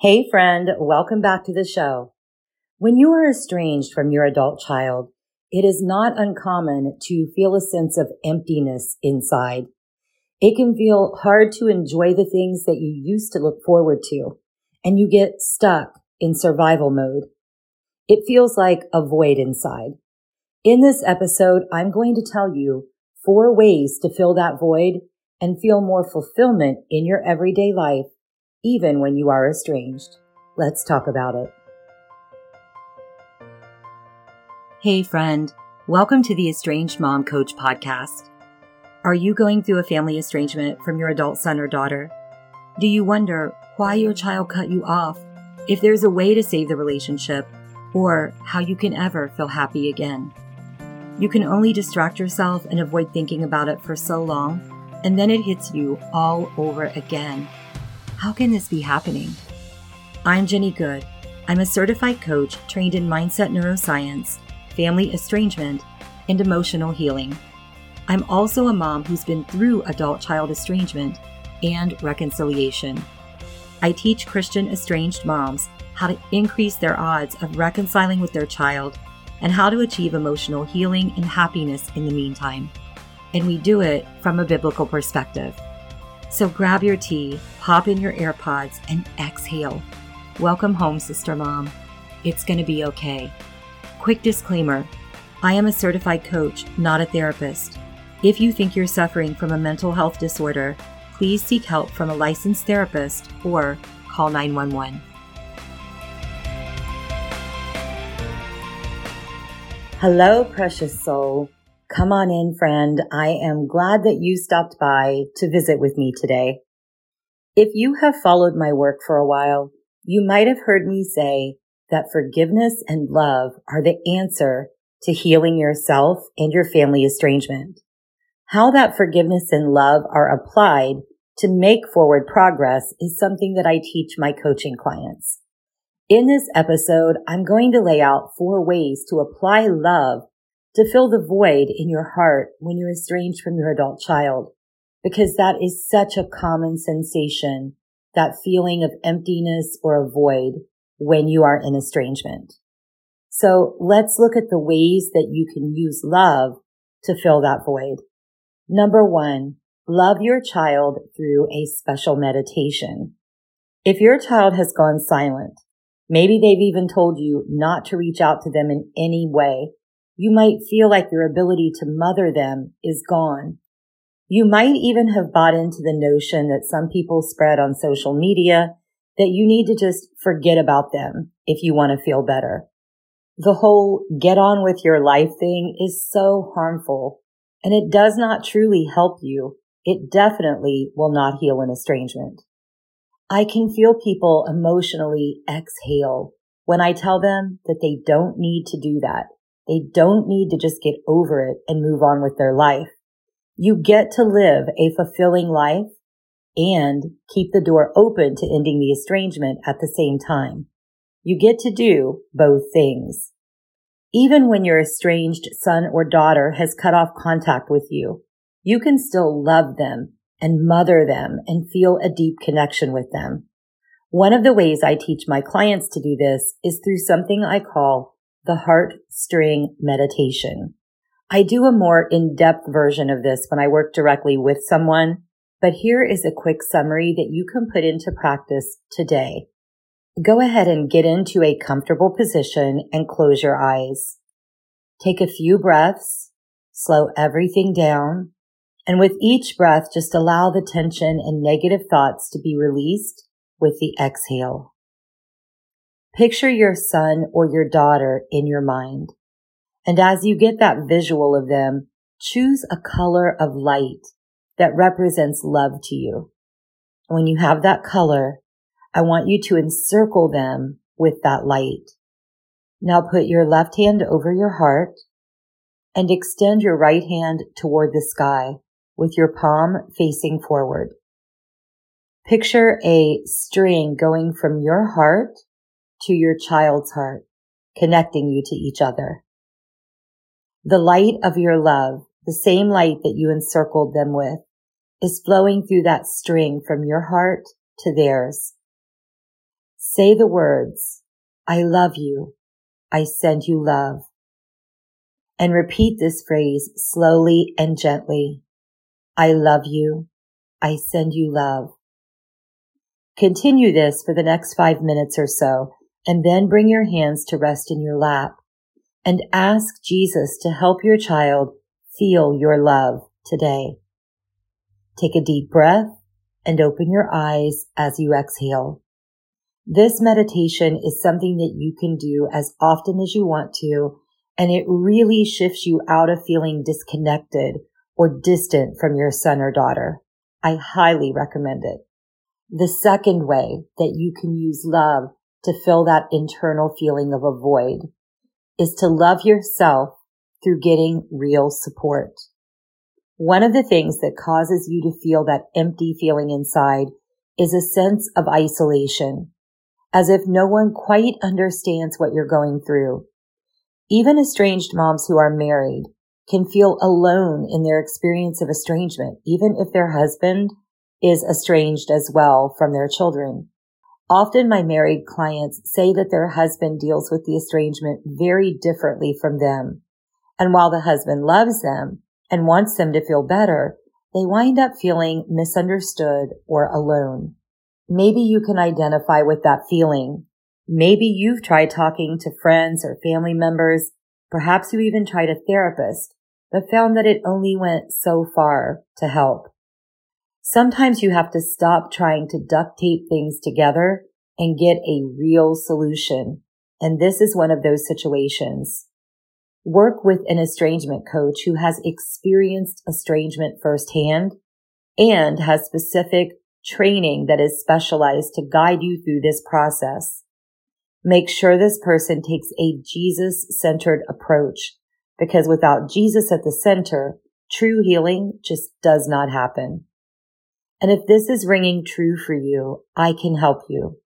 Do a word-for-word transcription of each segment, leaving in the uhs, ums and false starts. Hey friend, welcome back to the show. When you are estranged from your adult child, it is not uncommon to feel a sense of emptiness inside. It can feel hard to enjoy the things that you used to look forward to, and you get stuck in survival mode. It feels like a void inside. In this episode, I'm going to tell you four ways to fill that void and feel more fulfillment in your everyday life, even when you are estranged. Let's talk about it. Hey friend, welcome to the Estranged Mom Coach Podcast. Are you going through a family estrangement from your adult son or daughter? Do you wonder why your child cut you off, if there's a way to save the relationship, or how you can ever feel happy again? You can only distract yourself and avoid thinking about it for so long, and then it hits you all over again. How can this be happening? I'm Jenny Good. I'm a certified coach trained in mindset neuroscience, family estrangement, and emotional healing. I'm also a mom who's been through adult-child estrangement and reconciliation. I teach Christian estranged moms how to increase their odds of reconciling with their child and how to achieve emotional healing and happiness in the meantime. And we do it from a biblical perspective. So grab your tea, pop in your AirPods, and exhale. Welcome home, Sister Mom. It's going to be okay. Quick disclaimer, I am a certified coach, not a therapist. If you think you're suffering from a mental health disorder, please seek help from a licensed therapist or call nine one one. Hello, precious soul. Come on in, friend. I am glad that you stopped by to visit with me today. If you have followed my work for a while, you might have heard me say that forgiveness and love are the answer to healing yourself and your family estrangement. How that forgiveness and love are applied to make forward progress is something that I teach my coaching clients. In this episode, I'm going to lay out four ways to apply love to fill the void in your heart when you're estranged from your adult child, because that is such a common sensation, that feeling of emptiness or a void when you are in estrangement. So let's look at the ways that you can use love to fill that void. Number one, love your child through a special meditation. If your child has gone silent, maybe they've even told you not to reach out to them in any way, you might feel like your ability to mother them is gone. You might even have bought into the notion that some people spread on social media that you need to just forget about them if you want to feel better. The whole get on with your life thing is so harmful, and it does not truly help you. It definitely will not heal an estrangement. I can feel people emotionally exhale when I tell them that they don't need to do that. They don't need to just get over it and move on with their life. You get to live a fulfilling life and keep the door open to ending the estrangement at the same time. You get to do both things. Even when your estranged son or daughter has cut off contact with you, you can still love them and mother them and feel a deep connection with them. One of the ways I teach my clients to do this is through something I call the Heart String Meditation. I do a more in-depth version of this when I work directly with someone, but here is a quick summary that you can put into practice today. Go ahead and get into a comfortable position and close your eyes. Take a few breaths, slow everything down, and with each breath, just allow the tension and negative thoughts to be released with the exhale. Picture your son or your daughter in your mind. And as you get that visual of them, choose a color of light that represents love to you. When you have that color, I want you to encircle them with that light. Now put your left hand over your heart and extend your right hand toward the sky with your palm facing forward. Picture a string going from your heart to your child's heart, connecting you to each other. The light of your love, the same light that you encircled them with, is flowing through that string from your heart to theirs. Say the words, I love you. I send you love. And repeat this phrase slowly and gently. I love you. I send you love. Continue this for the next five minutes or so, and then bring your hands to rest in your lap and ask Jesus to help your child feel your love today. Take a deep breath and open your eyes as you exhale. This meditation is something that you can do as often as you want to, and it really shifts you out of feeling disconnected or distant from your son or daughter. I highly recommend it. The second way that you can use love to fill that internal feeling of a void is to love yourself through getting real support. One of the things that causes you to feel that empty feeling inside is a sense of isolation, as if no one quite understands what you're going through. Even estranged moms who are married can feel alone in their experience of estrangement, even if their husband is estranged as well from their children. Often my married clients say that their husband deals with the estrangement very differently from them. And while the husband loves them and wants them to feel better, they wind up feeling misunderstood or alone. Maybe you can identify with that feeling. Maybe you've tried talking to friends or family members. Perhaps you even tried a therapist, but found that it only went so far to help. Sometimes you have to stop trying to duct tape things together and get a real solution. And this is one of those situations. Work with an estrangement coach who has experienced estrangement firsthand and has specific training that is specialized to guide you through this process. Make sure this person takes a Jesus-centered approach, because without Jesus at the center, true healing just does not happen. And if this is ringing true for you, I can help you.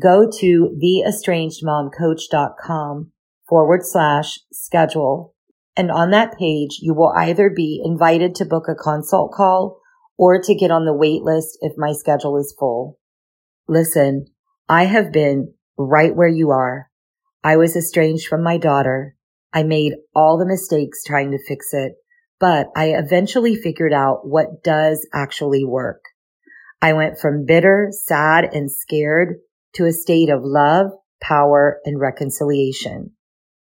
Go to the estranged mom coach dot com forward slash schedule. And on that page, you will either be invited to book a consult call or to get on the wait list if my schedule is full. Listen, I have been right where you are. I was estranged from my daughter. I made all the mistakes trying to fix it, but I eventually figured out what does actually work. I went from bitter, sad, and scared to a state of love, power, and reconciliation.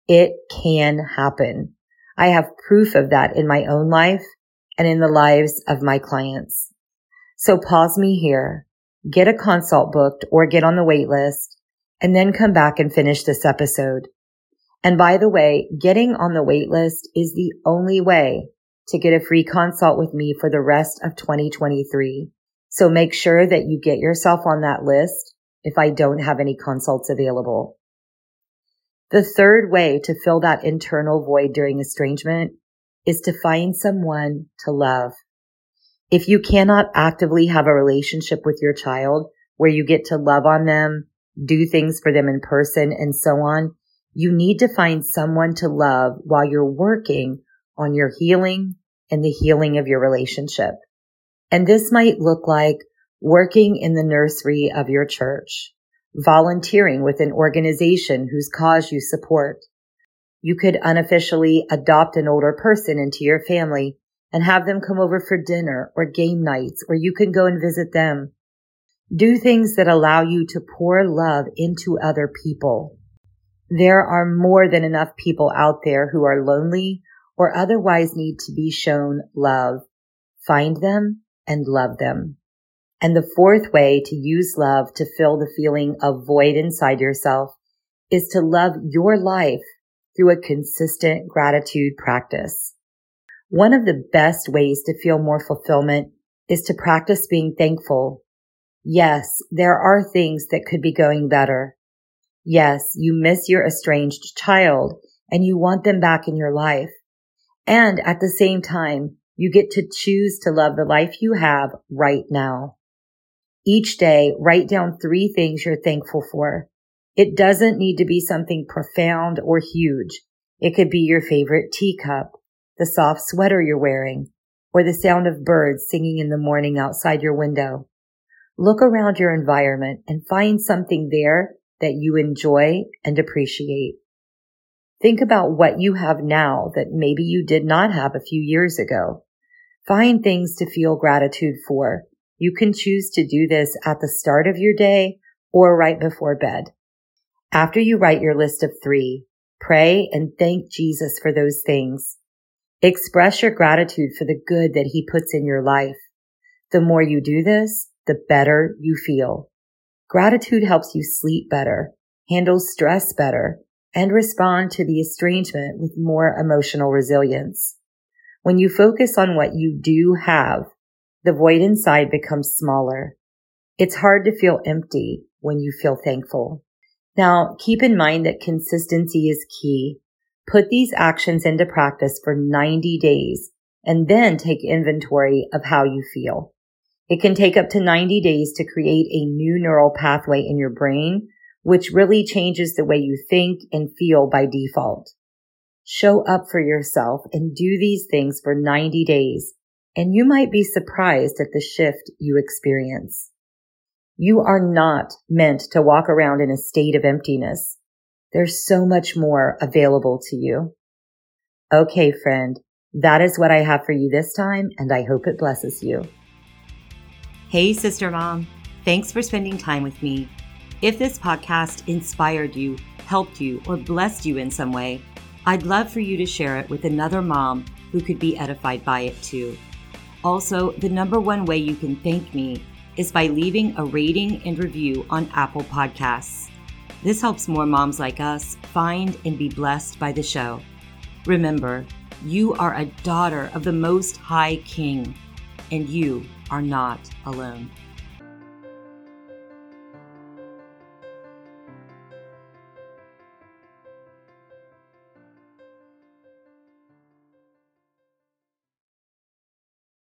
It can happen. I have proof of that in my own life and in the lives of my clients. So pause me here, get a consult booked or get on the wait list, and then come back and finish this episode. And by the way, getting on the wait list is the only way to get a free consult with me for the rest of twenty twenty-three. So make sure that you get yourself on that list if I don't have any consults available. The third way to fill that internal void during estrangement is to find someone to love. If you cannot actively have a relationship with your child where you get to love on them, do things for them in person, and so on, you need to find someone to love while you're working on your healing and the healing of your relationship. And this might look like working in the nursery of your church, volunteering with an organization whose cause you support. You could unofficially adopt an older person into your family and have them come over for dinner or game nights, or you can go and visit them. Do things that allow you to pour love into other people. There are more than enough people out there who are lonely or otherwise need to be shown love. Find them and love them. And the fourth way to use love to fill the feeling of void inside yourself is to love your life through a consistent gratitude practice. One of the best ways to feel more fulfillment is to practice being thankful. Yes, there are things that could be going better. Yes, you miss your estranged child and you want them back in your life. And at the same time, you get to choose to love the life you have right now. Each day, write down three things you're thankful for. It doesn't need to be something profound or huge. It could be your favorite teacup, the soft sweater you're wearing, or the sound of birds singing in the morning outside your window. Look around your environment and find something there that you enjoy and appreciate. Think about what you have now that maybe you did not have a few years ago. Find things to feel gratitude for. You can choose to do this at the start of your day or right before bed. After you write your list of three, pray and thank Jesus for those things. Express your gratitude for the good that he puts in your life. The more you do this, the better you feel. Gratitude helps you sleep better, handle stress better, and respond to the estrangement with more emotional resilience. When you focus on what you do have, the void inside becomes smaller. It's hard to feel empty when you feel thankful. Now, keep in mind that consistency is key. Put these actions into practice for ninety days and then take inventory of how you feel. It can take up to ninety days to create a new neural pathway in your brain, which really changes the way you think and feel by default. Show up for yourself and do these things for ninety days, and you might be surprised at the shift you experience. You are not meant to walk around in a state of emptiness. There's so much more available to you. Okay, friend, that is what I have for you this time, and I hope it blesses you. Hey, Sister Mom. Thanks for spending time with me. If this podcast inspired you, helped you, or blessed you in some way, I'd love for you to share it with another mom who could be edified by it too. Also, the number one way you can thank me is by leaving a rating and review on Apple Podcasts. This helps more moms like us find and be blessed by the show. Remember, you are a daughter of the Most High King, and you are not alone.